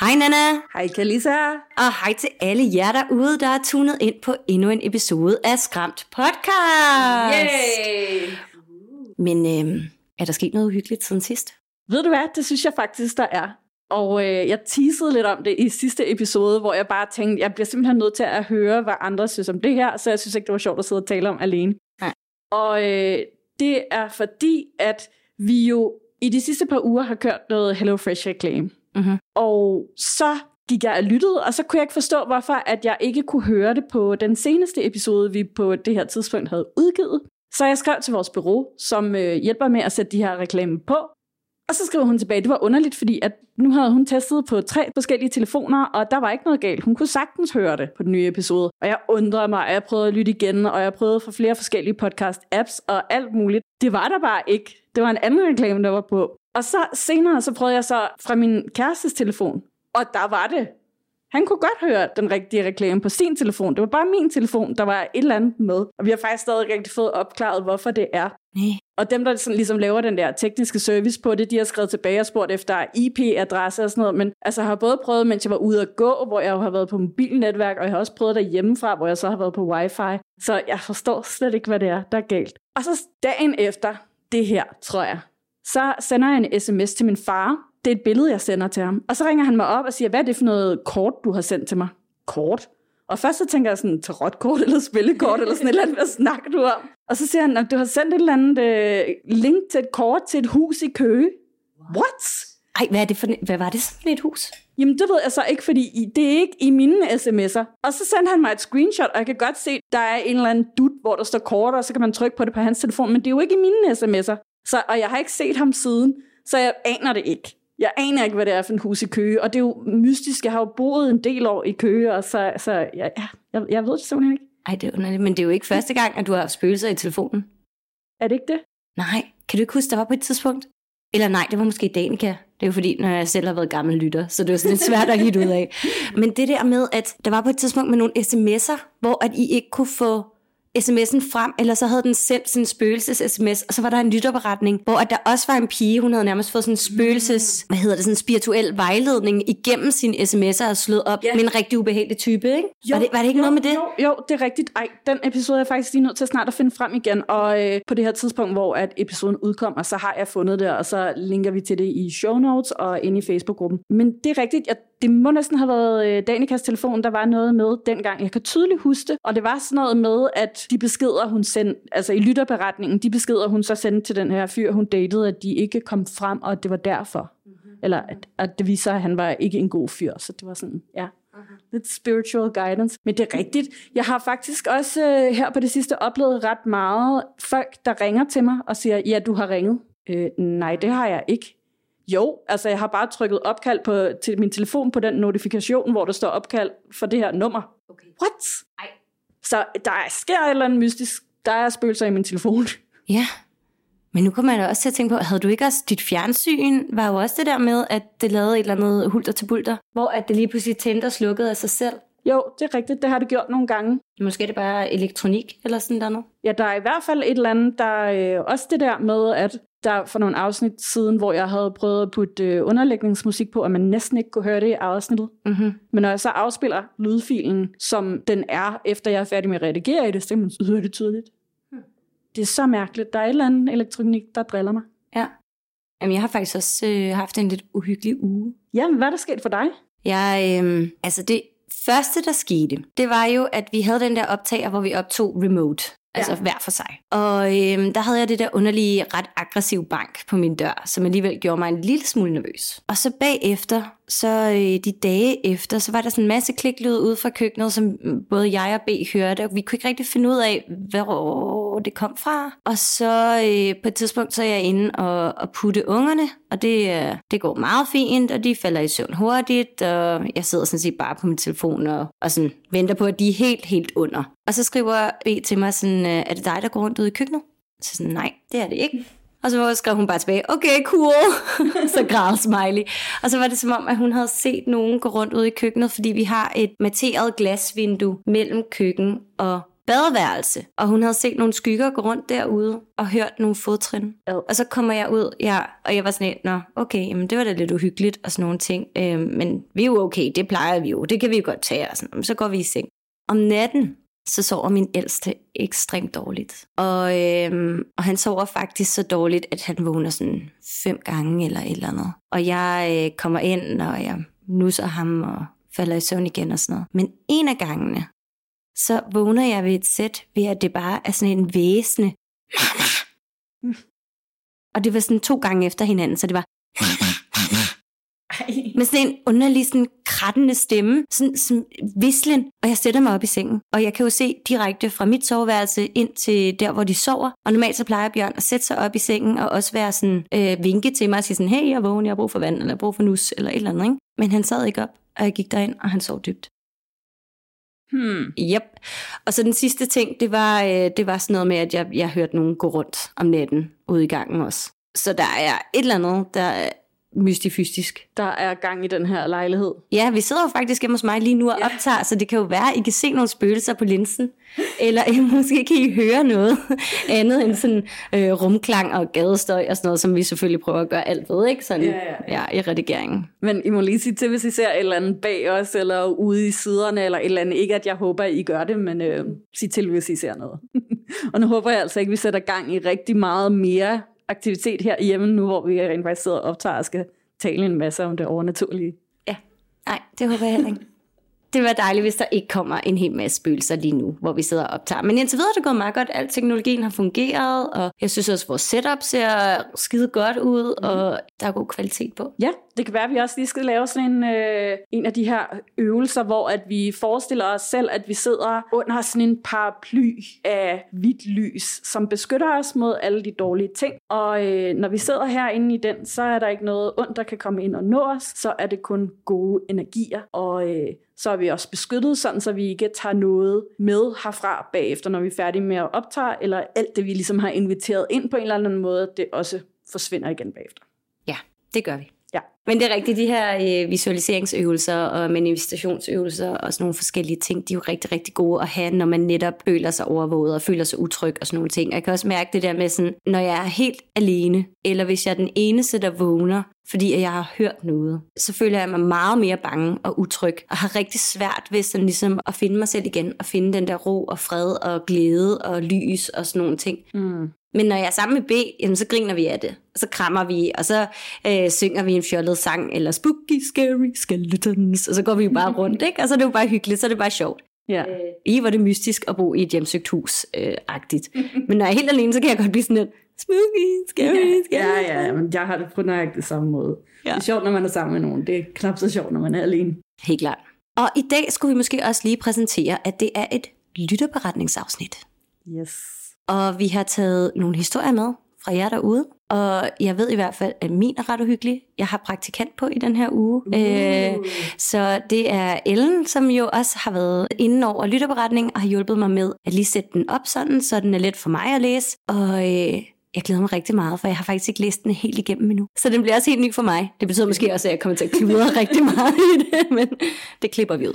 Hej Nana. Hej Kalisa. Og hej til alle jer derude, der er tunet ind på endnu en episode af Skræmt podcast. Yay! Men er der sket noget uhyggeligt siden sidst? Ved du hvad, det synes jeg faktisk, der er. Og jeg teasede lidt om det i sidste episode, hvor jeg bare tænkte, jeg bliver simpelthen nødt til at høre, hvad andre synes om det her, så jeg synes ikke, det var sjovt at sidde og tale om alene. Nej. Og det er fordi, at vi jo i de sidste par uger har kørt noget HelloFresh-reklame. Mm-hmm. Og så gik jeg og lyttede, og så kunne jeg ikke forstå, hvorfor at jeg ikke kunne høre det på den seneste episode, vi på det her tidspunkt havde udgivet. Så jeg skrev til vores bureau, som hjælper med at sætte de her reklamer på. Og så skrev hun tilbage, det var underligt, fordi at nu havde hun testet på 3 forskellige telefoner, og der var ikke noget galt. Hun kunne sagtens høre det på den nye episode. Og jeg undrede mig, og jeg prøvede at lytte igen, og jeg prøvede fra flere forskellige podcast-apps og alt muligt. Det var der bare ikke. Det var en anden reklame, der var på. Og så senere, så prøvede jeg så fra min kærestes telefon, og der var det. Han kunne godt høre den rigtige reklame på sin telefon. Det var bare min telefon, der var et eller andet med. Og vi har faktisk stadig rigtig fået opklaret, hvorfor det er. Nee. Og dem, der sådan ligesom laver den der tekniske service på det, de har skrevet tilbage og spurgt efter IP-adresse og sådan noget. Men altså, jeg har både prøvet, mens jeg var ude at gå, hvor jeg har været på mobilnetværk, og jeg har også prøvet derhjemmefra, hvor jeg så har været på wifi. Så jeg forstår slet ikke, hvad det er, der er galt. Og så dagen efter det her, tror jeg, så sender jeg en sms til min far. Det er et billede, jeg sender til ham. Og så ringer han mig op og siger, hvad er det for noget kort, du har sendt til mig? Kort? Og først så tænker jeg sådan, tarotkort eller spillekort eller sådan et eller andet, hvad snakker du om? Og så siger han, at du har sendt et eller andet link til et kort til et hus i Køge. What? Ej, hvad var det sådan et hus? Jamen det ved jeg så ikke, fordi det er ikke i mine sms'er. Og så sendte han mig et screenshot, og jeg kan godt se, der er en eller anden dut, hvor der står kort, og så kan man trykke på det på hans telefon, men det er jo ikke i mine sms'er. Så, og jeg har ikke set ham siden, så jeg aner det ikke. Jeg aner ikke, hvad det er for en hus i Køge, og det er jo mystisk. Jeg har jo boet en del år i Køge, og så jeg ved det simpelthen ikke. Ej, det er underligt, men det er jo ikke første gang, at du har haft spøgelser i telefonen. Er det ikke det? Nej, kan du ikke huske, der var på et tidspunkt? Eller nej, det var måske Danika. Det er jo fordi, når jeg selv har været gammel lytter, så det var sådan lidt svært at hitte ud af. Men det der med, at der var på et tidspunkt med nogle sms'er, hvor at I ikke kunne få sms'en frem, eller så havde den selv sin spøgelses-sms, og så var der en lytterberetning, hvor at der også var en pige, hun havde nærmest fået sådan en spøgelses, sådan en spirituel vejledning igennem sine sms'er og slået op med en rigtig ubehagelig type, ikke? Jo, var det ikke noget med det? Jo, det er rigtigt. Ej, den episode er jeg faktisk lige nødt til snart at finde frem igen, og på det her tidspunkt, hvor at episoden udkommer, så har jeg fundet det, og så linker vi til det i show notes og inde i Facebook-gruppen. Men det er rigtigt, det må næsten have været Danikas telefon, der var noget med dengang. Jeg kan tydeligt huske det, og det var sådan noget med, at de beskeder, hun sendte, altså i lytterberetningen, de beskeder, hun så sendte til den her fyr, hun datede, at de ikke kom frem, og at det var derfor. Mm-hmm. Eller at det viser, at han var ikke en god fyr, så det var sådan, ja. Lidt spiritual guidance. Men det er rigtigt. Jeg har faktisk også her på det sidste oplevet ret meget folk, der ringer til mig og siger, ja, du har ringet. Nej, det har jeg ikke. Jo, altså jeg har bare trykket opkald til min telefon på den notifikation, hvor der står opkald for det her nummer. Okay. What? Ej. Så der sker et eller andet mystisk. Der er spøgelser i min telefon. Ja, men nu kommer jeg da også til at tænke på, havde du ikke også dit fjernsyn? Var jo også det der med, at det lavede et eller andet hulter til bulter, hvor at det lige pludselig tændte og slukkede af sig selv. Jo, det er rigtigt. Det har det gjort nogle gange. Måske er det bare elektronik eller sådan der nu. Ja, der er i hvert fald et eller andet, der er også det der med, at der for nogle afsnit siden, hvor jeg havde prøvet at putte underlægningsmusik på, og man næsten ikke kunne høre det i afsnittet. Mm-hmm. Men når jeg så afspiller lydfilen, som den er, efter jeg er færdig med at redigere i det, så hører det tydeligt. Mm. Det er så mærkeligt. Der er et eller andet elektronik, der driller mig. Ja. Jamen, jeg har faktisk også haft en lidt uhyggelig uge. Jamen, hvad er der sket for dig? Det første, der skete, det var jo, at vi havde den der optager, hvor vi optog remote. Altså hver for sig. Og der havde jeg det der underlige, ret aggressiv bank på min dør, som alligevel gjorde mig en lille smule nervøs. Og så bagefter, så de dage efter, så var der sådan en masse kliklyd ude fra køkkenet, som både jeg og B hørte, og vi kunne ikke rigtig finde ud af, hvor det kom fra. Og så på et tidspunkt, så er jeg inde og putte ungerne, og det går meget fint, og de falder i søvn hurtigt, og jeg sidder sådan set bare på min telefon og sådan venter på, at de er helt under. Og så skriver B til mig sådan, er det dig, der går rundt ude i køkkenet? Så sådan, nej, det er det ikke. Og så skrev hun bare tilbage, okay, cool, så græd smiley. Og så var det som om, at hun havde set nogen gå rundt ude i køkkenet, fordi vi har et materet glasvindue mellem køkken og badeværelse. Og hun havde set nogle skygger gå rundt derude og hørt nogle fodtrin. Og så kommer jeg ud, og jeg var sådan, nå, okay, jamen, det var da lidt uhyggeligt og sådan nogle ting. Men vi er jo okay, det plejer vi jo, det kan vi jo godt tage. Og sådan, så går vi i seng. Om natten, så sover min ældste ekstremt dårligt. Og han sover faktisk så dårligt, at han vågner sådan 5 gange eller et eller andet. Og jeg kommer ind, og jeg nusser ham og falder i søvn igen og sådan noget. Men en af gangene, så vågner jeg ved et sæt, ved at det bare er sådan en væsende mama. Og det var sådan 2 gange efter hinanden, så det var mama. Med sådan en underlig, sådan krattende stemme, sådan vislen, og jeg sætter mig op i sengen. Og jeg kan jo se direkte fra mit soveværelse ind til der, hvor de sover. Og normalt så plejer Bjørn at sætte sig op i sengen og også være sådan, vinke til mig og sige sådan, hey, jeg er vågen, jeg har brug for vand, eller jeg har brug for nus, eller et eller andet, ikke? Men han sad ikke op, og jeg gik derind, og han sov dybt. Yep. Og så den sidste ting, det var sådan noget med, at jeg hørte nogen gå rundt om natten ude i gangen også. Så der er et eller andet, der mystifystisk. Der er gang i den her lejlighed. Ja, vi sidder jo faktisk hjemme hos mig lige nu og optager, så det kan jo være, at I kan se nogle spøgelser på linsen, eller måske kan I høre noget andet end sådan rumklang og gadestøj og sådan noget, som vi selvfølgelig prøver at gøre alt ved, ikke? Sådan, ja, i redigeringen. Men I må lige sige til, hvis I ser et eller andet bag os, eller ude i siderne, eller et eller andet, ikke at jeg håber, I gør det, men sig til, hvis I ser noget. Og nu håber jeg altså ikke, vi sætter gang i rigtig meget mere aktivitet her hjemme nu, hvor vi rent faktisk sidder og optager og skal tale en masse om det overnaturlige. Ja, nej, det håber jeg heller ikke. Det var dejligt, hvis der ikke kommer en hel masse spøgelser lige nu, hvor vi sidder og optager. Men indtil videre, det går meget godt. Al teknologien har fungeret, og jeg synes også, at vores setup ser skide godt ud, og der er god kvalitet på. Ja, det kan være, at vi også lige skal lave sådan en af de her øvelser, hvor at vi forestiller os selv, at vi sidder under sådan en paraply af hvidt lys, som beskytter os mod alle de dårlige ting. Og når vi sidder herinde i den, så er der ikke noget ondt, der kan komme ind og nå os. Så er det kun gode energier, og så er vi også beskyttet, sådan så vi ikke tager noget med herfra bagefter, når vi er færdige med at optage, eller alt det, vi ligesom har inviteret ind på en eller anden måde, det også forsvinder igen bagefter. Ja, det gør vi. Ja. Men det er rigtigt, de her visualiseringsøvelser og manifestationsøvelser og sådan nogle forskellige ting, de er jo rigtig, rigtig gode at have, når man netop føler sig overvåget og føler sig utryg og sådan nogle ting. Og jeg kan også mærke det der med sådan, når jeg er helt alene, eller hvis jeg er den eneste, der vågner, fordi jeg har hørt noget, så føler jeg mig meget mere bange og utryg, og har rigtig svært ved sådan ligesom at finde mig selv igen, og finde den der ro og fred og glæde og lys og sådan nogle ting. Mm. Men når jeg er sammen med B, jamen, så griner vi af det, og så krammer vi, og så synger vi en fjollet sang, eller spooky, scary, skeletons, og så går vi jo bare rundt, ikke? Og så er det jo bare hyggeligt, så er det bare sjovt. Ja. I var det mystisk at bo i et hjemsøgt hus-agtigt. Men når jeg er helt alene, så kan jeg godt blive sådan lidt spooky, scary, skeletons. Ja, men jeg har det på nøjagtig samme måde. Ja. Det er sjovt, når man er sammen med nogen. Det er knap så sjovt, når man er alene. Helt klart. Og i dag skulle vi måske også lige præsentere, at det er et lytterberetningsafsnit. Yes. Og vi har taget nogle historier med fra jer derude. Og jeg ved i hvert fald, at min er ret uhyggelig. Jeg har praktikant på i den her uge. Så det er Ellen, som jo også har været inde over lytterberetning, og har hjulpet mig med at lige sætte den op sådan, så den er let for mig at læse. Og jeg glæder mig rigtig meget, for jeg har faktisk ikke læst den helt igennem endnu. Så den bliver også helt ny for mig. Det betyder måske også, at jeg kommer til at kludre rigtig meget i det, men det klipper vi ud.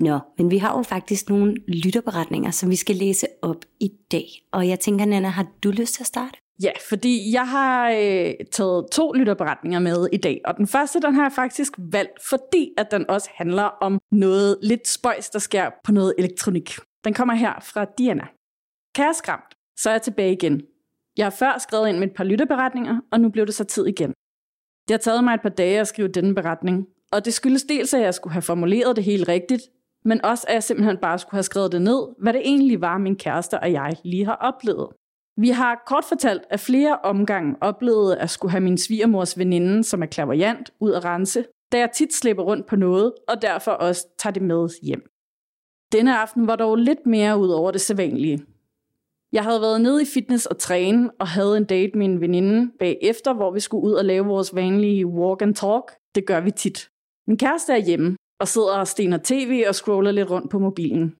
Nå, men vi har jo faktisk nogle lytterberetninger, som vi skal læse op i dag. Og jeg tænker, Nana, har du lyst til at starte? Ja, fordi jeg har taget 2 lytterberetninger med i dag. Og den første, den har jeg faktisk valgt, fordi at den også handler om noget lidt spøjs, der sker på noget elektronik. Den kommer her fra Diana. Kære Skræmt, så er jeg tilbage igen. Jeg har før skrevet ind med et par lytterberetninger, og nu blev det så tid igen. Det har taget mig et par dage at skrive denne beretning. Og det skyldes dels, at jeg skulle have formuleret det helt rigtigt, men også at jeg simpelthen bare skulle have skrevet det ned, hvad det egentlig var, min kæreste og jeg lige har oplevet. Vi har kort fortalt, at flere omgange oplevede at skulle have min svigermors veninde, som er clairvoyant, ud at rense, da jeg tit slipper rundt på noget, og derfor også tager det med hjem. Denne aften var dog lidt mere ud over det sædvanlige. Jeg havde været nede i fitness og træne, og havde en date med en veninde bagefter, hvor vi skulle ud og lave vores vanlige walk and talk. Det gør vi tit. Min kæreste er hjemme, og sidder og stener tv og scroller lidt rundt på mobilen.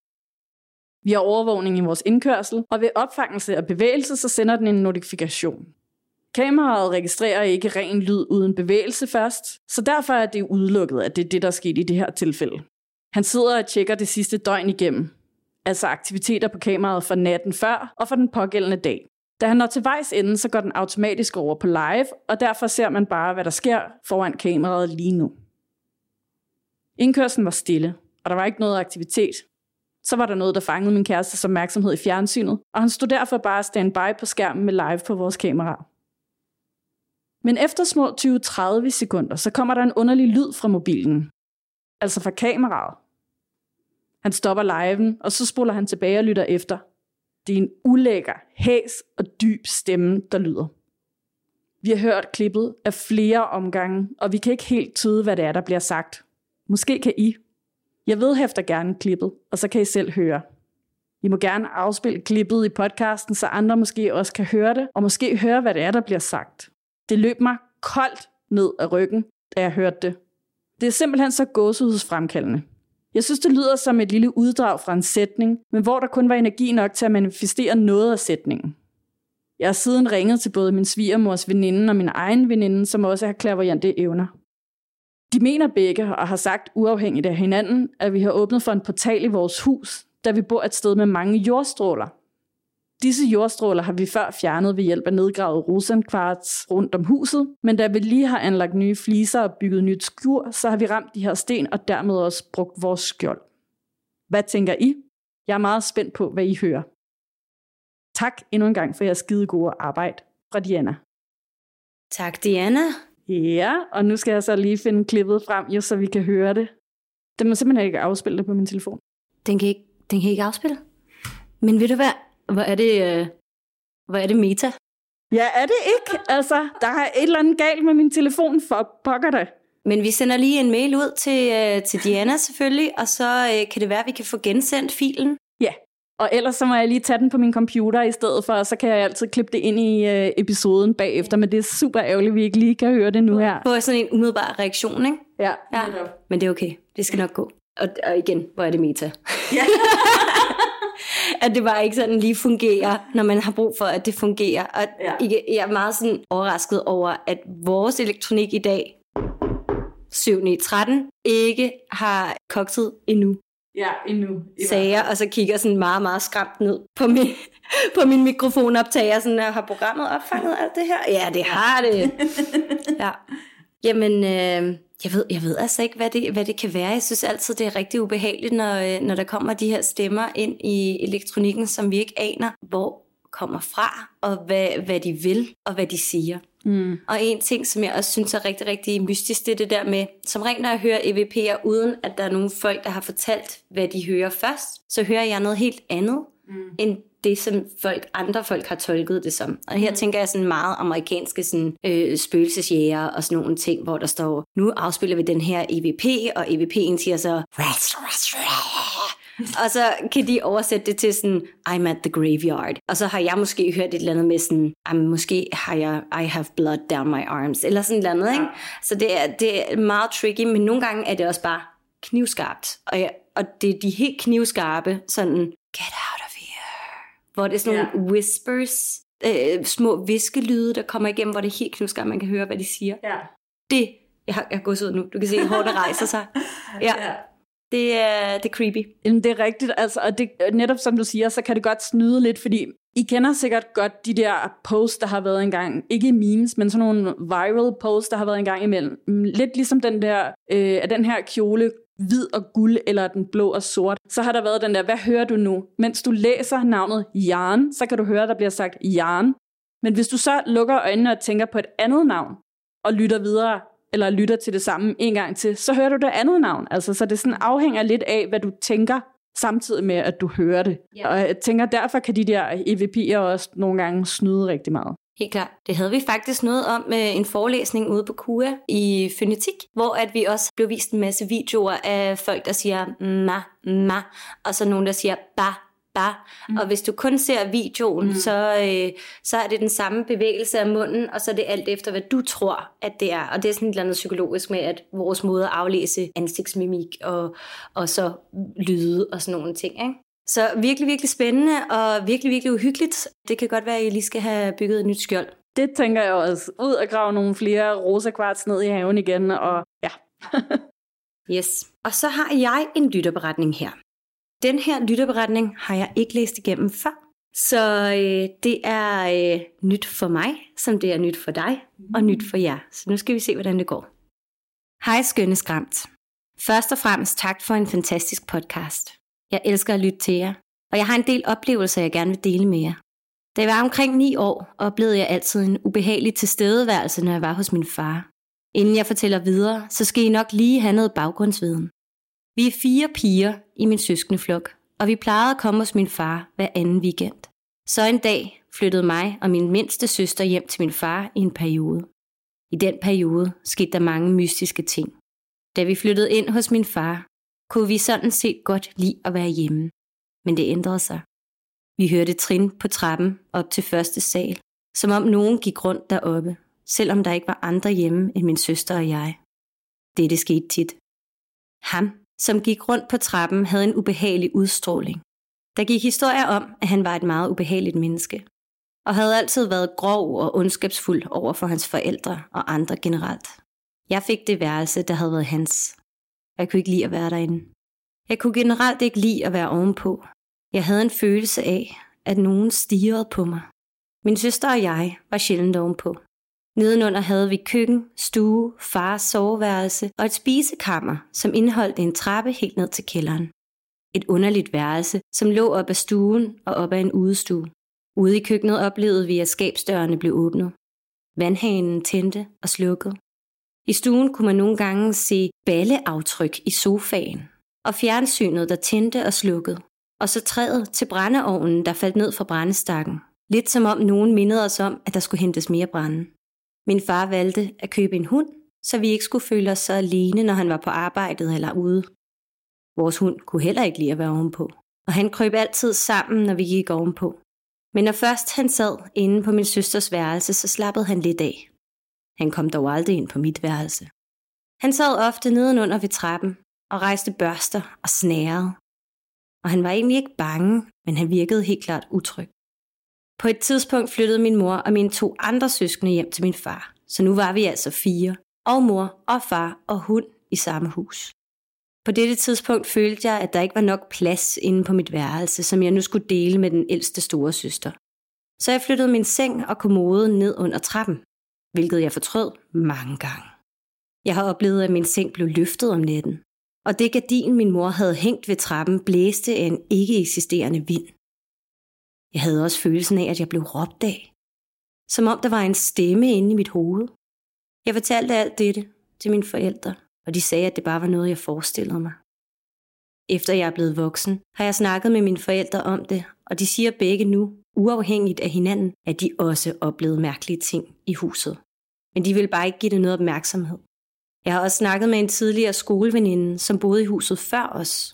Vi har overvågning i vores indkørsel, og ved opfangelse af bevægelse, så sender den en notifikation. Kameraet registrerer ikke ren lyd uden bevægelse først, så derfor er det udelukket, at det er det, der skete i det her tilfælde. Han sidder og tjekker det sidste døgn igennem, altså aktiviteter på kameraet for natten før og for den pågældende dag. Da han når til vejs ende, så går den automatisk over på live, og derfor ser man bare, hvad der sker foran kameraet lige nu. Indkørslen var stille, og der var ikke noget aktivitet. Så var der noget, der fangede min kærestes opmærksomhed i fjernsynet, og han stod derfor bare standby på skærmen med live på vores kamera. Men efter små 20-30 sekunder, så kommer der en underlig lyd fra mobilen. Altså fra kameraet. Han stopper liven, og så spoler han tilbage og lytter efter. Det er en ulækker, hæs og dyb stemme, der lyder. Vi har hørt klippet af flere omgange, og vi kan ikke helt tyde, hvad det er, der bliver sagt. Måske kan I. Jeg vedhæfter gerne klippet, og så kan I selv høre. I må gerne afspille klippet i podcasten, så andre måske også kan høre det, og måske høre, hvad det er, der bliver sagt. Det løb mig koldt ned ad ryggen, da jeg hørte det. Det er simpelthen så gåsehudsfremkaldende. Jeg synes, det lyder som et lille uddrag fra en sætning, men hvor der kun var energi nok til at manifestere noget af sætningen. Jeg har siden ringet til både min svigermors veninde og min egen veninde, som også har clairvoyante evner. De mener begge, og har sagt uafhængigt af hinanden, at vi har åbnet for en portal i vores hus, da vi bor et sted med mange jordstråler. Disse jordstråler har vi før fjernet ved hjælp af nedgravet rosenkvarts rundt om huset, men da vi lige har anlagt nye fliser og bygget nyt skur, så har vi ramt de her sten og dermed også brugt vores skjold. Hvad tænker I? Jeg er meget spændt på, hvad I hører. Tak endnu en gang for jeres skide gode arbejde. Fra Diana. Tak, Diana. Ja, og nu skal jeg så lige finde klippet frem, jo, så vi kan høre det. Den må simpelthen ikke afspille det på min telefon. Den kan ikke afspille? Men ved du hvad? Hvor er det meta? Ja, er det ikke? Altså, der er et eller andet galt med min telefon, for pokker det. Men vi sender lige en mail ud til Diana selvfølgelig, og så kan det være, at vi kan få gensendt filen. Ja, og ellers så må jeg lige tage den på min computer i stedet for, og så kan jeg altid klippe det ind i episoden bagefter, men det er super ærgerligt, at vi ikke lige kan høre det nu her. På sådan en umiddelbar reaktion, ikke? Ja. Men det er okay. Det skal nok gå. Og igen, hvor er det meta? Ja. At det bare ikke sådan lige fungerer, når man har brug for, at det fungerer. Og jeg er meget sådan overrasket over, at vores elektronik i dag, 7.9.13, ikke har kokset endnu. Ja, endnu. Sager, og så kigger sådan meget, meget skræmt ned på min mikrofonoptager, sådan, at har programmet opfanget alt det her? Ja, det har det. Ja. Jamen, jeg ved altså ikke, hvad det kan være. Jeg synes altid, det er rigtig ubehageligt, når der kommer de her stemmer ind i elektronikken, som vi ikke aner, hvor kommer fra, og hvad de vil, og hvad de siger. Mm. Og en ting, som jeg også synes er rigtig, rigtig mystisk, det er det der med, som rent når jeg hører EVP'er, uden at der er nogen folk, der har fortalt, hvad de hører først, så hører jeg noget helt andet, end det, som andre folk har tolket det som. Og her tænker jeg sådan meget amerikanske sådan, spøgelsesjæger og sådan nogle ting, hvor der står, nu afspiller vi den her EVP, og EVP'en siger så, og så kan de oversætte det til sådan, I'm at the graveyard. Og så har jeg måske hørt et eller andet med sådan, måske har jeg, I have blood down my arms, eller sådan et eller andet, ikke? Så det er meget tricky, men nogle gange er det også bare knivskarpt. Og det er de helt knivskarpe, sådan, get out of here. Hvor det er sådan nogle whispers, små viskelyde, der kommer igennem, hvor det er helt knivskarpt, man kan høre, hvad de siger. Yeah. Det, jeg går så ud nu, du kan se, hvor det rejser sig. Ja. Yeah. Det er creepy. Det er rigtigt, altså, og det, netop som du siger, så kan det godt snyde lidt, fordi I kender sikkert godt de der posts, der har været engang, ikke memes, men sådan nogle viral posts, der har været engang imellem. Lidt ligesom den der, den her kjole, hvid og guld, eller den blå og sort, så har der været den der, hvad hører du nu? Mens du læser navnet Jaren, så kan du høre, der bliver sagt Jaren. Men hvis du så lukker øjnene og tænker på et andet navn, og lytter videre, eller lytter til det samme en gang til, så hører du det andet navn. Altså, så det sådan afhænger lidt af, hvad du tænker, samtidig med, at du hører det. Yeah. Og jeg tænker, derfor kan de der EVP'er også nogle gange snyde rigtig meget. Helt klart. Det havde vi faktisk noget om med en forelæsning ude på KUA i fonetik, hvor at vi også blev vist en masse videoer af folk, der siger ma, ma, og så nogen, der siger ba, ba. Mm. Og hvis du kun ser videoen, så er det den samme bevægelse af munden, og så er det alt efter, hvad du tror, at det er. Og det er sådan et eller andet psykologisk med, at vores måde at aflæse ansigtsmimik og så lyde og sådan nogle ting, ikke? Så virkelig, virkelig spændende og virkelig, virkelig uhyggeligt. Det kan godt være, at I lige skal have bygget et nyt skjold. Det tænker jeg også. Ud og grave nogle flere rosa kvarts ned i haven igen, og ja. Yes. Og så har jeg en lytterberetning her. Den her lytterberetning har jeg ikke læst igennem før, så det er nyt for mig, som det er nyt for dig og nyt for jer. Så nu skal vi se, hvordan det går. Hej skønne skræmt. Først og fremmest tak for en fantastisk podcast. Jeg elsker at lytte til jer, og jeg har en del oplevelser, jeg gerne vil dele med jer. Da jeg var omkring 9 år, oplevede jeg altid en ubehagelig tilstedeværelse, når jeg var hos min far. Inden jeg fortæller videre, så skal I nok lige have noget baggrundsviden. Vi er 4 piger i min søskendeflok, og vi plejede at komme hos min far hver anden weekend. Så en dag flyttede mig og min mindste søster hjem til min far i en periode. I den periode skete der mange mystiske ting. Da vi flyttede ind hos min far, kunne vi sådan set godt lide at være hjemme. Men det ændrede sig. Vi hørte trin på trappen op til første sal, som om nogen gik rundt deroppe, selvom der ikke var andre hjemme end min søster og jeg. Dette skete tit. Ham, som gik rundt på trappen, havde en ubehagelig udstråling. Der gik historier om, at han var et meget ubehageligt menneske, og havde altid været grov og ondskabsfuld over for hans forældre og andre generelt. Jeg fik det værelse, der havde været hans. Jeg kunne ikke lide at være derinde. Jeg kunne generelt ikke lide at være ovenpå. Jeg havde en følelse af, at nogen stirrede på mig. Min søster og jeg var sjældent ovenpå. Nedenunder havde vi køkken, stue, fars soveværelse og et spisekammer, som indeholdte en trappe helt ned til kælderen. Et underligt værelse, som lå op ad stuen og op ad en udestue. Ude i køkkenet oplevede vi, at skabsdørene blev åbnet. Vandhanen tændte og slukkede. I stuen kunne man nogle gange se balleaftryk i sofaen, og fjernsynet, der tændte og slukkede, og så træet til brændeovnen, der faldt ned fra brændestakken. Lidt som om nogen mindede os om, at der skulle hentes mere brænde. Min far valgte at købe en hund, så vi ikke skulle føle os så alene, når han var på arbejdet eller ude. Vores hund kunne heller ikke lide at være ovenpå, og han krøb altid sammen, når vi gik ovenpå. Men når først han sad inde på min søsters værelse, så slappede han lidt af. Han kom dog aldrig ind på mit værelse. Han sad ofte nedenunder ved trappen og rejste børster og snærede. Og han var egentlig ikke bange, men han virkede helt klart utryg. På et tidspunkt flyttede min mor og mine 2 andre søskende hjem til min far, så nu var vi altså 4, og mor og far og hund i samme hus. På dette tidspunkt følte jeg, at der ikke var nok plads inde på mit værelse, som jeg nu skulle dele med den ældste store søster. Så jeg flyttede min seng og kommode ned under trappen, hvilket jeg fortrød mange gange. Jeg har oplevet, at min seng blev løftet om natten, og det gardin, min mor havde hængt ved trappen, blæste af en ikke-eksisterende vind. Jeg havde også følelsen af, at jeg blev råbt af, som om der var en stemme inde i mit hoved. Jeg fortalte alt dette til mine forældre, og de sagde, at det bare var noget, jeg forestillede mig. Efter jeg er blevet voksen, har jeg snakket med mine forældre om det, og de siger begge nu, uafhængigt af hinanden, at de også oplevede mærkelige ting i huset. Men de ville bare ikke give det noget opmærksomhed. Jeg har også snakket med en tidligere skoleveninde, som boede i huset før os.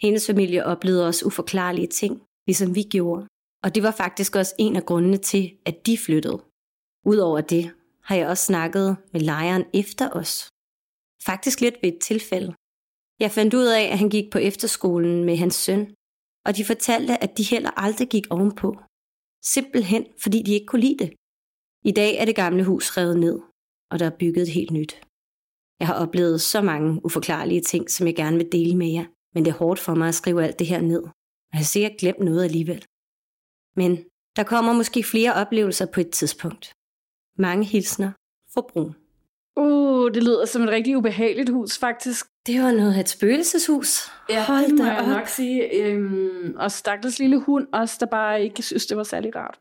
Hendes familie oplevede også uforklarlige ting, ligesom vi gjorde. Og det var faktisk også en af grundene til, at de flyttede. Udover det har jeg også snakket med lejeren efter os. Faktisk lidt ved et tilfælde. Jeg fandt ud af, at han gik på efterskolen med hans søn, og de fortalte, at de heller aldrig gik ovenpå. Simpelthen, fordi de ikke kunne lide det. I dag er det gamle hus revet ned, og der er bygget et helt nyt. Jeg har oplevet så mange uforklarlige ting, som jeg gerne vil dele med jer, men det er hårdt for mig at skrive alt det her ned, og jeg har sikkert glemt noget alligevel. Men der kommer måske flere oplevelser på et tidspunkt. Mange hilsner fra Bruno. Det lyder som et rigtig ubehageligt hus, faktisk. Det var noget af et spøgelseshus. Ja, hold det må jeg nok sige. Og stakkels lille hund også, der bare ikke synes, det var særlig rart.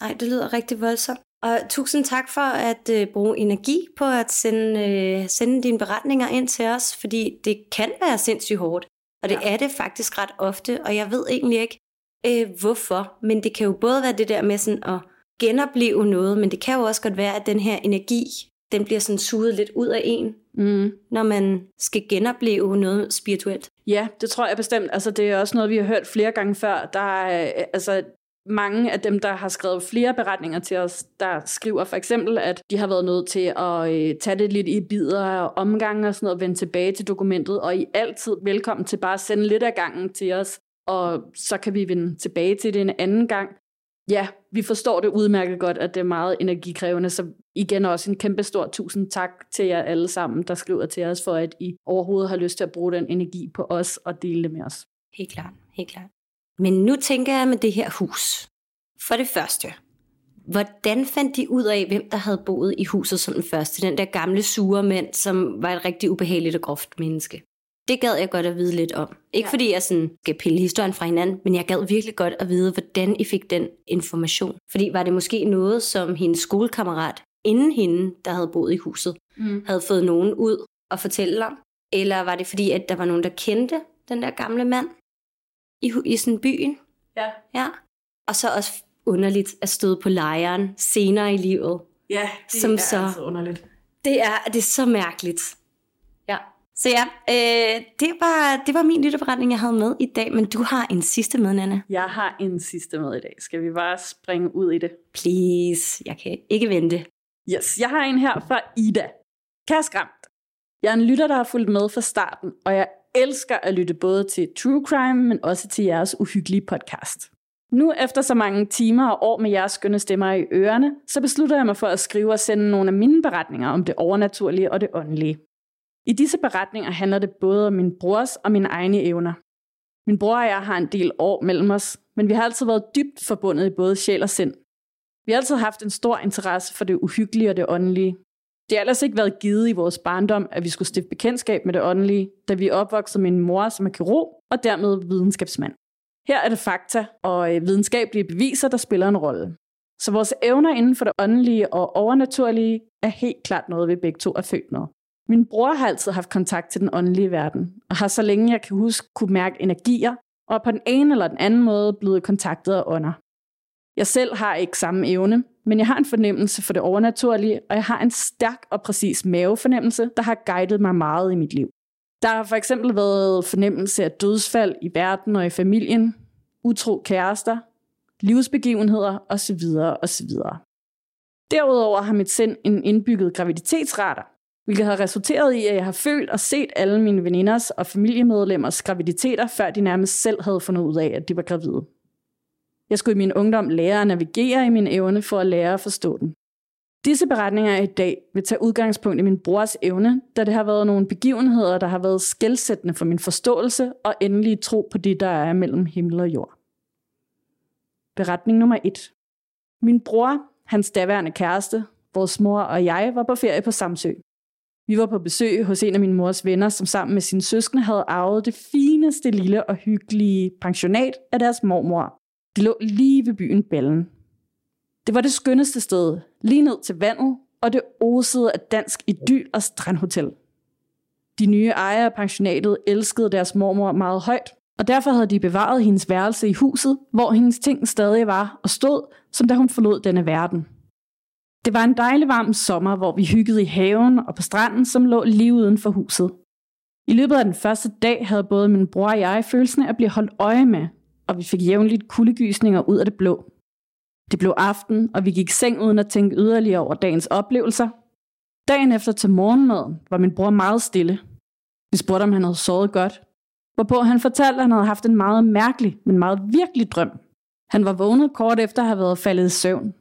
Nej, det lyder rigtig voldsomt. Og tusind tak for at bruge energi på at sende dine beretninger ind til os, fordi det kan være sindssygt hårdt, og det er det faktisk ret ofte, og jeg ved egentlig ikke, hvorfor, men det kan jo både være det der med sådan at genopleve noget, men det kan jo også godt være, at den her energi, den bliver sådan suget lidt ud af en, når man skal genopleve noget spirituelt. Ja, det tror jeg bestemt. Altså, det er også noget, vi har hørt flere gange før. Der er, altså, mange af dem, der har skrevet flere beretninger til os, der skriver for eksempel, at de har været nødt til at tage det lidt i bidder og omgange og sådan noget, og vende tilbage til dokumentet, og I er altid velkommen til bare at sende lidt af gangen til os, og så kan vi vende tilbage til det en anden gang. Ja, vi forstår det udmærket godt, at det er meget energikrævende, så igen også en kæmpe stor tusind tak til jer alle sammen, der skriver til os, for at I overhovedet har lyst til at bruge den energi på os og dele det med os. Helt klart, helt klart. Men nu tænker jeg med det her hus. For det første, hvordan fandt de ud af, hvem der havde boet i huset som den første? Den der gamle sure mand, som var et rigtig ubehageligt og groft menneske. Det gad jeg godt at vide lidt om. Ikke fordi jeg sådan skal pille historien fra hinanden, men jeg gad virkelig godt at vide, hvordan I fik den information. Fordi var det måske noget, som hendes skolekammerat inden hende, der havde boet i huset, havde fået nogen ud og fortælle om? Eller var det fordi, at der var nogen, der kendte den der gamle mand i sådan byen? Ja. Ja. Og så også underligt at støde på lejeren senere i livet. Ja, det som er så altid underligt. Det er så mærkeligt. Ja. Så ja, det var min lytterberetning, jeg havde med i dag, men du har en sidste med, Nanna. Jeg har en sidste med i dag. Skal vi bare springe ud i det? Please, jeg kan ikke vente. Yes, jeg har en her fra Ida. Kære Skræmt, jeg er en lytter, der har fulgt med fra starten, og jeg elsker at lytte både til true crime, men også til jeres uhyggelige podcast. Nu efter så mange timer og år med jeres skønne stemmer i ørerne, så beslutter jeg mig for at skrive og sende nogle af mine beretninger om det overnaturlige og det åndelige. I disse beretninger handler det både om min brors og mine egne evner. Min bror og jeg har en del år mellem os, men vi har altid været dybt forbundet i både sjæl og sind. Vi har altid haft en stor interesse for det uhyggelige og det åndelige. Det har ellers ikke været givet i vores barndom, at vi skulle stifte bekendtskab med det åndelige, da vi opvoksede med en mor, som er kirurg og dermed videnskabsmand. Her er det fakta og videnskabelige beviser, der spiller en rolle. Så vores evner inden for det åndelige og overnaturlige er helt klart noget, vi begge to er født med. Min bror har altid haft kontakt til den åndelige verden, og har så længe jeg kan huske, kunne mærke energier, og på den ene eller den anden måde blevet kontaktet af ånder. Jeg selv har ikke samme evne, men jeg har en fornemmelse for det overnaturlige, og jeg har en stærk og præcis mavefornemmelse, der har guidet mig meget i mit liv. Der har for eksempel været fornemmelse af dødsfald i verden og i familien, utro kærester, livsbegivenheder osv. osv. Derudover har mit sind en indbygget graviditetsradar, hvilket har resulteret i, at jeg har følt og set alle mine veninders og familiemedlemmers graviditeter, før de nærmest selv havde fundet ud af, at de var gravide. Jeg skulle i min ungdom lære at navigere i mine evne for at lære at forstå den. Disse beretninger i dag vil tage udgangspunkt i min brors evne, da det har været nogle begivenheder, der har været skelsættende for min forståelse og endelige tro på det, der er mellem himmel og jord. Beretning nummer 1. Min bror, hans daværende kæreste, vores mor og jeg var på ferie på Samsø. Vi var på besøg hos en af min mors venner, som sammen med sine søskende havde arvet det fineste lille og hyggelige pensionat af deres mormor. Det lå lige ved byen Bellen. Det var det skønneste sted, lige ned til vandet, og det osede af dansk idyl og strandhotel. De nye ejere af pensionatet elskede deres mormor meget højt, og derfor havde de bevaret hendes værelse i huset, hvor hendes ting stadig var og stod, som da hun forlod denne verden. Det var en dejlig varm sommer, hvor vi hyggede i haven og på stranden, som lå lige uden for huset. I løbet af den første dag havde både min bror og jeg følelsen af at blive holdt øje med, og vi fik jævnligt kuldegysninger ud af det blå. Det blev aften, og vi gik i seng uden at tænke yderligere over dagens oplevelser. Dagen efter til morgenmaden var min bror meget stille. Vi spurgte, om han havde sovet godt, hvorpå han fortalte, at han havde haft en meget mærkelig, men meget virkelig drøm. Han var vågnet kort efter at have været faldet i søvn.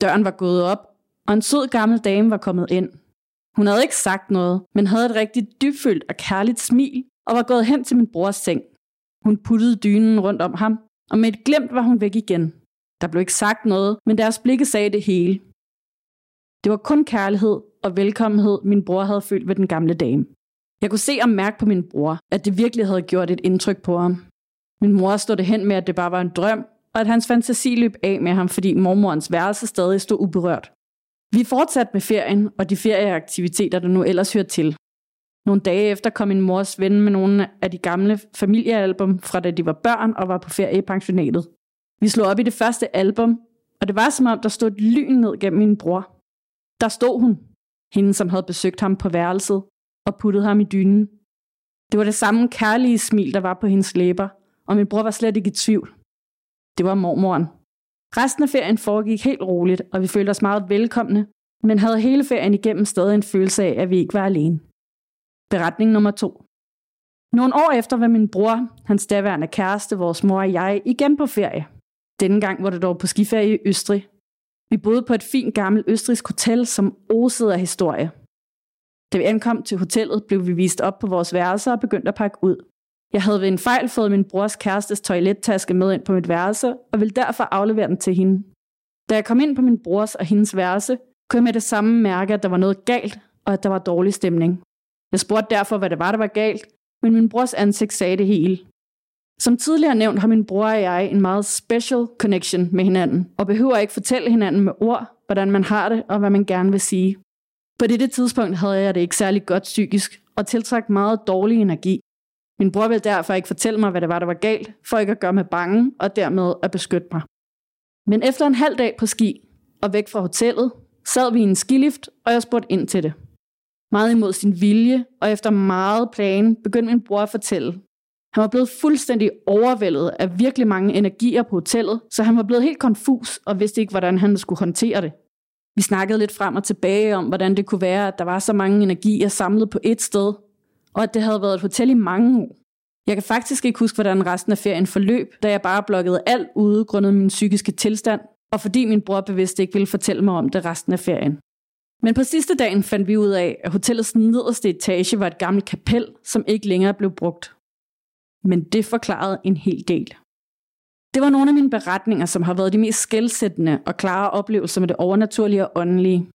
Døren var gået op, og en sød gammel dame var kommet ind. Hun havde ikke sagt noget, men havde et rigtig dybfølt og kærligt smil, og var gået hen til min brors seng. Hun puttede dynen rundt om ham, og med et glimt var hun væk igen. Der blev ikke sagt noget, men deres blikke sagde det hele. Det var kun kærlighed og velkommenhed, min bror havde følt ved den gamle dame. Jeg kunne se og mærke på min bror, at det virkelig havde gjort et indtryk på ham. Min mor stod det hen med, at det bare var en drøm, og at hans fantasi løb af med ham, fordi mormorens værelse stadig stod uberørt. Vi fortsatte med ferien og de ferieaktiviteter, der nu ellers hørte til. Nogle dage efter kom min mors ven med nogle af de gamle familiealbum fra da de var børn og var på ferie i pensionatet. Vi slog op i det første album, og det var som om, der stod et lyn ned gennem min bror. Der stod hun, hende som havde besøgt ham på værelset, og puttede ham i dynen. Det var det samme kærlige smil, der var på hendes læber, og min bror var slet ikke i tvivl. Det var mormoren. Resten af ferien foregik helt roligt, og vi følte os meget velkomne, men havde hele ferien igennem stadig en følelse af, at vi ikke var alene. Beretning nummer 2. Nogle år efter var min bror, hans daværende kæreste, vores mor og jeg igen på ferie. Denne gang var det dog på skiferie i Østrig. Vi boede på et fint gammelt østrigsk hotel, som osede af historie. Da vi ankom til hotellet, blev vi vist op på vores værelser og begyndte at pakke ud. Jeg havde ved en fejl fået min brors kærestes toilettaske med ind på mit værelse, og ville derfor aflevere den til hende. Da jeg kom ind på min brors og hendes værelse, kunne jeg med det samme mærke, at der var noget galt, og at der var dårlig stemning. Jeg spurgte derfor, hvad det var, der var galt, men min brors ansigt sagde det hele. Som tidligere nævnt har min bror og jeg en meget special connection med hinanden, og behøver ikke fortælle hinanden med ord, hvordan man har det og hvad man gerne vil sige. På dette tidspunkt havde jeg det ikke særlig godt psykisk, og tiltrak meget dårlig energi. Min bror ville derfor ikke fortælle mig, hvad det var, der var galt, for ikke at gøre mig bange og dermed at beskytte mig. Men efter en halv dag på ski og væk fra hotellet, sad vi i en skilift, og jeg spurgte ind til det. Meget imod sin vilje, og efter meget plan, begyndte min bror at fortælle. Han var blevet fuldstændig overvældet af virkelig mange energier på hotellet, så han var blevet helt konfus og vidste ikke, hvordan han skulle håndtere det. Vi snakkede lidt frem og tilbage om, hvordan det kunne være, at der var så mange energier samlet på ét sted, og at det havde været et hotel i mange år. Jeg kan faktisk ikke huske, hvordan resten af ferien forløb, da jeg bare blokkede alt ude grundet min psykiske tilstand, og fordi min bror bevidst ikke ville fortælle mig om det resten af ferien. Men på sidste dagen fandt vi ud af, at hotellets nederste etage var et gammelt kapel, som ikke længere blev brugt. Men det forklarede en hel del. Det var nogle af mine beretninger, som har været de mest skelsættende og klare oplevelser med det overnaturlige og åndelige.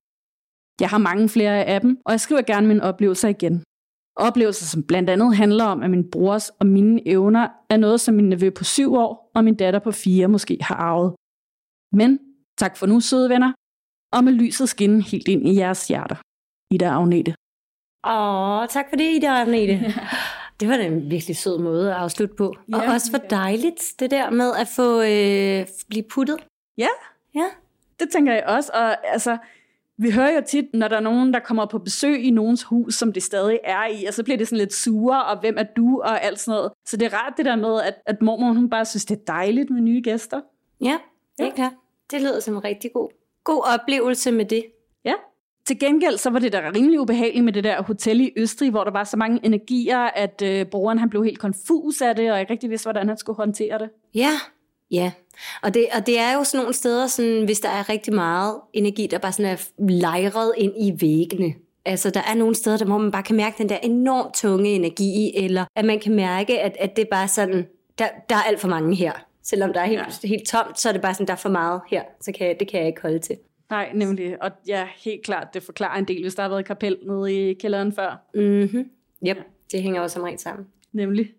Jeg har mange flere af dem, og jeg skriver gerne mine oplevelser igen. Oplevelser, som blandt andet handler om, at min brors og mine evner er noget, som min nevø på 7 år og min datter på 4 måske har arvet. Men tak for nu, søde venner, og med lyset skinne helt ind i jeres hjerter. Ida Agnete. Åh, tak for det, Ida Agnete. Ja. Det var da en virkelig sød måde at afslutte på. Ja, og også for dejligt, det der med at få blive puttet. Ja. Ja, det tænker jeg også. Og altså, vi hører jo tit, når der er nogen, der kommer på besøg i nogens hus, som det stadig er i, og så bliver det sådan lidt sure, og hvem er du, og alt sådan noget. Så det er rart det der med, at mormor hun bare synes, det er dejligt med nye gæster. Ja, det kan. Det lyder som en rigtig god oplevelse med det. Ja. Til gengæld så var det da rimelig ubehageligt med det der hotel i Østrig, hvor der var så mange energier, at brugeren han blev helt konfus af det, og ikke rigtig vidste, hvordan han skulle håndtere det. Ja, ja. Og det er jo sådan nogle steder, sådan, hvis der er rigtig meget energi, der bare sådan er lejret ind i væggene. Altså, der er nogle steder, der, hvor man bare kan mærke den der enormt tunge energi, eller at man kan mærke, at det bare sådan, der er alt for mange her. Selvom der er helt tomt, så er det bare sådan, der er for meget her, så det kan jeg ikke holde til. Nej, nemlig. Og ja, helt klart, det forklarer en del, hvis der har været et kapel nede i kælderen før. Mhm. Yep, det hænger også som rent sammen. Nemlig.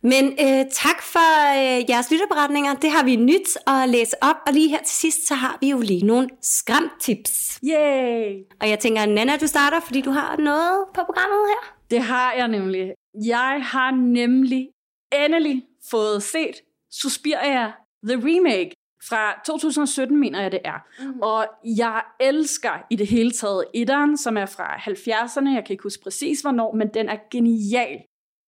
Men tak for jeres lytterberetninger. Det har vi nyt at læse op. Og lige her til sidst, så har vi jo lige nogle skræmtips. Yay! Og jeg tænker, Nana, du starter, fordi du har noget på programmet her. Det har jeg nemlig. Jeg har nemlig endelig fået set Suspiria The Remake. Fra 2017, mener jeg, det er. Og jeg elsker i det hele taget etteren, som er fra 70'erne. Jeg kan ikke huske præcis, hvornår, men den er genial.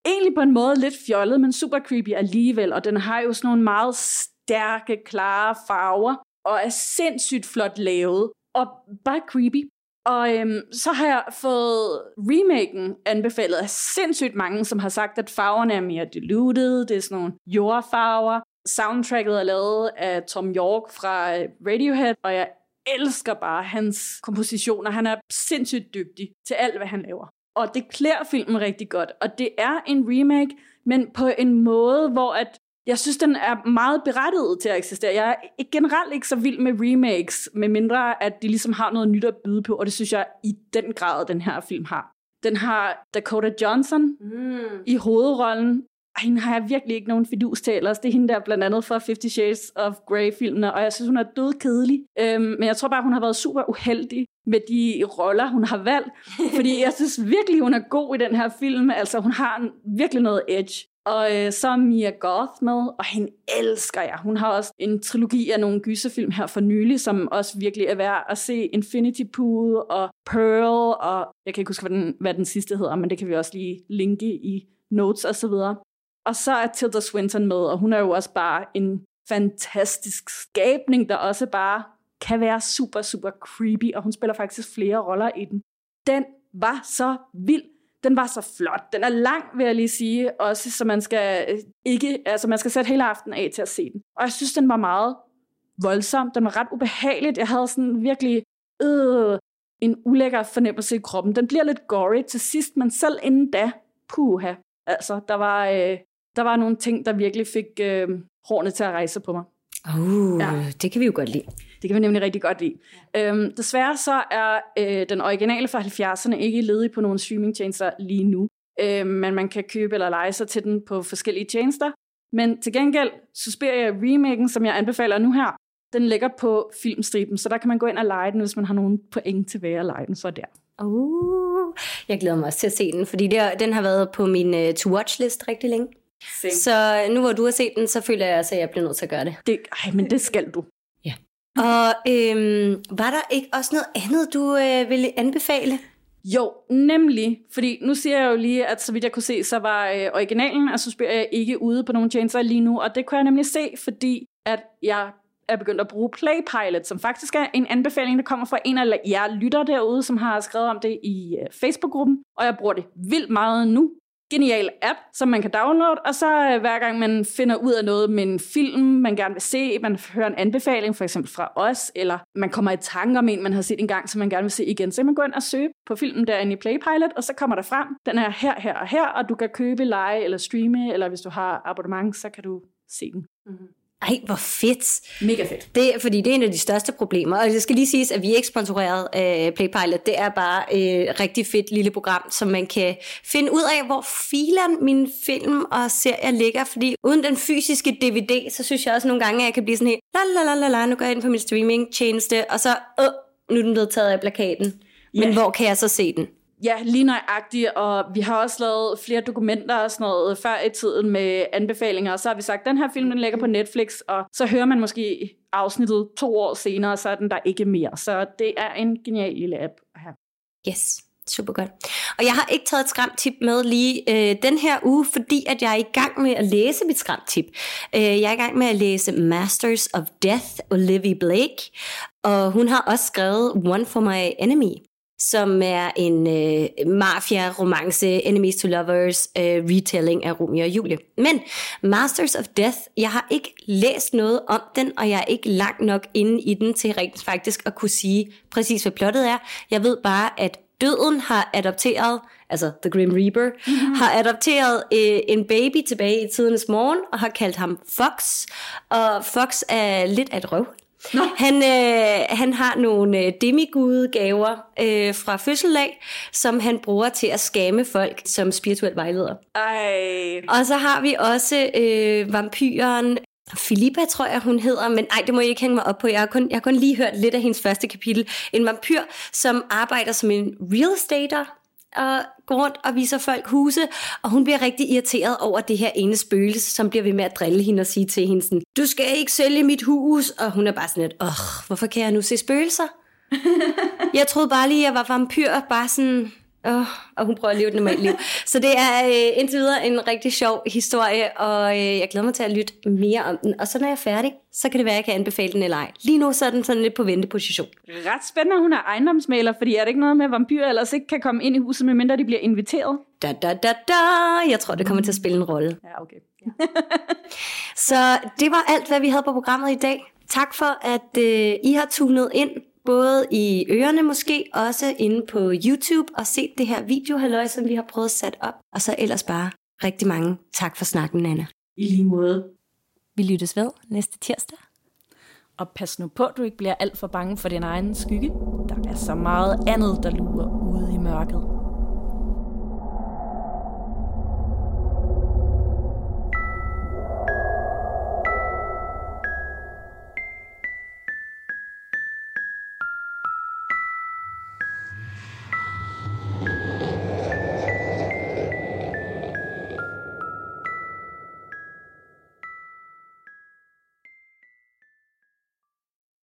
Egentlig på en måde lidt fjollet, men super creepy alligevel. Og den har jo sådan nogle meget stærke, klare farver. Og er sindssygt flot lavet. Og bare creepy. Og så har jeg fået remaken anbefalet af sindssygt mange, som har sagt, at farverne er mere diluted. Det er sådan nogle jordfarver. Soundtracket er lavet af Tom York fra Radiohead, og jeg elsker bare hans kompositioner. Han er sindssygt dygtig til alt, hvad han laver. Og det klæder filmen rigtig godt, og det er en remake, men på en måde, hvor at jeg synes, den er meget berettiget til at eksistere. Jeg er generelt ikke så vild med remakes, medmindre at de ligesom har noget nyt at byde på, og det synes jeg i den grad, den her film har. Den har Dakota Johnson i hovedrollen, hende har jeg virkelig ikke nogen fidus til ellers. Det er hende der blandt andet fra 50 Shades of Grey-filmene, og jeg synes, hun er dødkedelig. Men jeg tror bare, hun har været super uheldig med de roller, hun har valgt. Fordi jeg synes virkelig, hun er god i den her film. Altså, hun har virkelig noget edge. Og så er Mia Goth med, og hende elsker jeg. Hun har også en trilogi af nogle gyserfilm her for nylig, som også virkelig er værd at se. Infinity Pool og Pearl, og jeg kan ikke huske, hvad den sidste hedder, men det kan vi også lige linke i notes og så videre. Og så er Tilda Swinton med, og hun er jo også bare en fantastisk skabning, der også bare kan være super, super creepy, og hun spiller faktisk flere roller i den. Den var så vild. Den var så flot. Den er lang, vil jeg lige sige, også, så man skal sætte hele aftenen af til at se den. Og jeg synes, den var meget voldsom. Den var ret ubehageligt. Jeg havde sådan virkelig en ulækker fornemmelse i kroppen. Den bliver lidt gory til sidst, men selv inden da, puha. Altså, der var nogle ting, der virkelig fik hårene til at rejse på mig. Ja. Det kan vi jo godt lide. Det kan vi nemlig rigtig godt lide. Desværre så er den originale fra 70'erne ikke ledig på nogle streamingtjenester lige nu. Men man kan købe eller leje sig til den på forskellige tjenester. Men til gengæld, Suspiria remaken, som jeg anbefaler nu her, den ligger på filmstriben. Så der kan man gå ind og leje den, hvis man har nogle point tilbage at leje den, så der. Jeg glæder mig også til at se den, fordi den har været på min to-watch-list rigtig længe. Same. Så nu hvor du har set den, så føler jeg altså, at jeg bliver nødt til at gøre det. Men det skal du. Ja. Og var der ikke også noget andet, du ville anbefale? Jo, nemlig. Fordi nu siger jeg jo lige, at så vidt jeg kunne se, så var originalen af Suspiria ikke ude på nogen tjenester lige nu. Og det kunne jeg nemlig se, fordi at jeg er begyndt at bruge Playpilot, som faktisk er en anbefaling, der kommer fra en af jer lyttere derude, som har skrevet om det i Facebook-gruppen. Og jeg bruger det vildt meget nu. Genial app, som man kan downloade, og så hver gang man finder ud af noget med en film, man gerne vil se, man hører en anbefaling, for eksempel fra os, eller man kommer i tanke om en, man har set en gang, som man gerne vil se igen, så man går ind og søger på filmen derinde i Playpilot, og så kommer der frem, den er her og her, og du kan købe, lege eller streame, eller hvis du har abonnement, så kan du se den. Mm-hmm. Ej, hvor fedt. Mega fedt. Fordi det er en af de største problemer. Og det skal lige siges, at vi ikke sponsoreret Playpilot. Det er bare et rigtig fedt lille program, som man kan finde ud af, hvor filer mine film og serier ligger. Fordi uden den fysiske DVD, så synes jeg også nogle gange, at jeg kan blive sådan helt, la, nu går jeg ind på min streamingtjeneste, og så, nu er den blevet taget af plakaten. Men hvor kan jeg så se den? Ja, lige nøjagtigt, og vi har også lavet flere dokumenter og sådan noget før i tiden med anbefalinger, og så har vi sagt, at den her film den ligger på Netflix, og så hører man måske afsnittet 2 år senere, og så er den der ikke mere. Så det er en genial lille app her. Yes, super godt. Og jeg har ikke taget et skræmtip med lige den her uge, fordi at jeg er i gang med at læse mit skræmtip. Jeg er i gang med at læse Masters of Death, Olivia Blake, og hun har også skrevet One for my Enemy, som er en mafia-romance, enemies to lovers, retelling af Romeo og Julie. Men Masters of Death, jeg har ikke læst noget om den, og jeg er ikke langt nok inde i den til rent faktisk at kunne sige præcis, hvad plottet er. Jeg ved bare, at døden har adopteret, altså The Grim Reaper, har adopteret en baby tilbage i tidernes morgen, og har kaldt ham Fox. Og Fox er lidt af et røv. No. Han har nogle demigudegaver fra fødseldag, som han bruger til at skamme folk som spirituel vejleder. Ej. Og så har vi også vampyren Filippa, tror jeg hun hedder, men nej, det må jeg ikke hænge mig op på. Jeg har kun lige hørt lidt af hendes første kapitel. En vampyr, som arbejder som en real estater og går rundt og viser folk huse, og hun bliver rigtig irriteret over det her ene spøgelse, som bliver ved med at drille hende og sige til hende sådan, du skal ikke sælge mit hus, og hun er bare sådan lidt, hvorfor kan jeg nu se spøgelser? Jeg troede bare lige, jeg var vampyr, bare sådan, og hun prøver at leve et normalt liv. Så det er indtil videre en rigtig sjov historie, og jeg glæder mig til at lytte mere om den, og så når jeg er færdig, så kan det være, jeg kan anbefale den eller ej. Lige nu så er den sådan lidt på venteposition. Ret spændende, hun er ejendomsmægler, fordi er det ikke noget med, at vampyrer ellers ikke kan komme ind i huset, medmindre de bliver inviteret? Jeg tror, det kommer til at spille en rolle. Ja, okay. Ja. Så det var alt, hvad vi havde på programmet i dag. Tak for, at I har tunet ind, både i ørerne måske, også inde på YouTube, og set det her videohalløj, som vi har prøvet at sætte op. Og så ellers bare rigtig mange tak for snakken, Anna. I lige måde. Vi lyttes ved næste tirsdag. Og pas nu på, at du ikke bliver alt for bange for din egen skygge. Der er så meget andet, der lurer ude i mørket.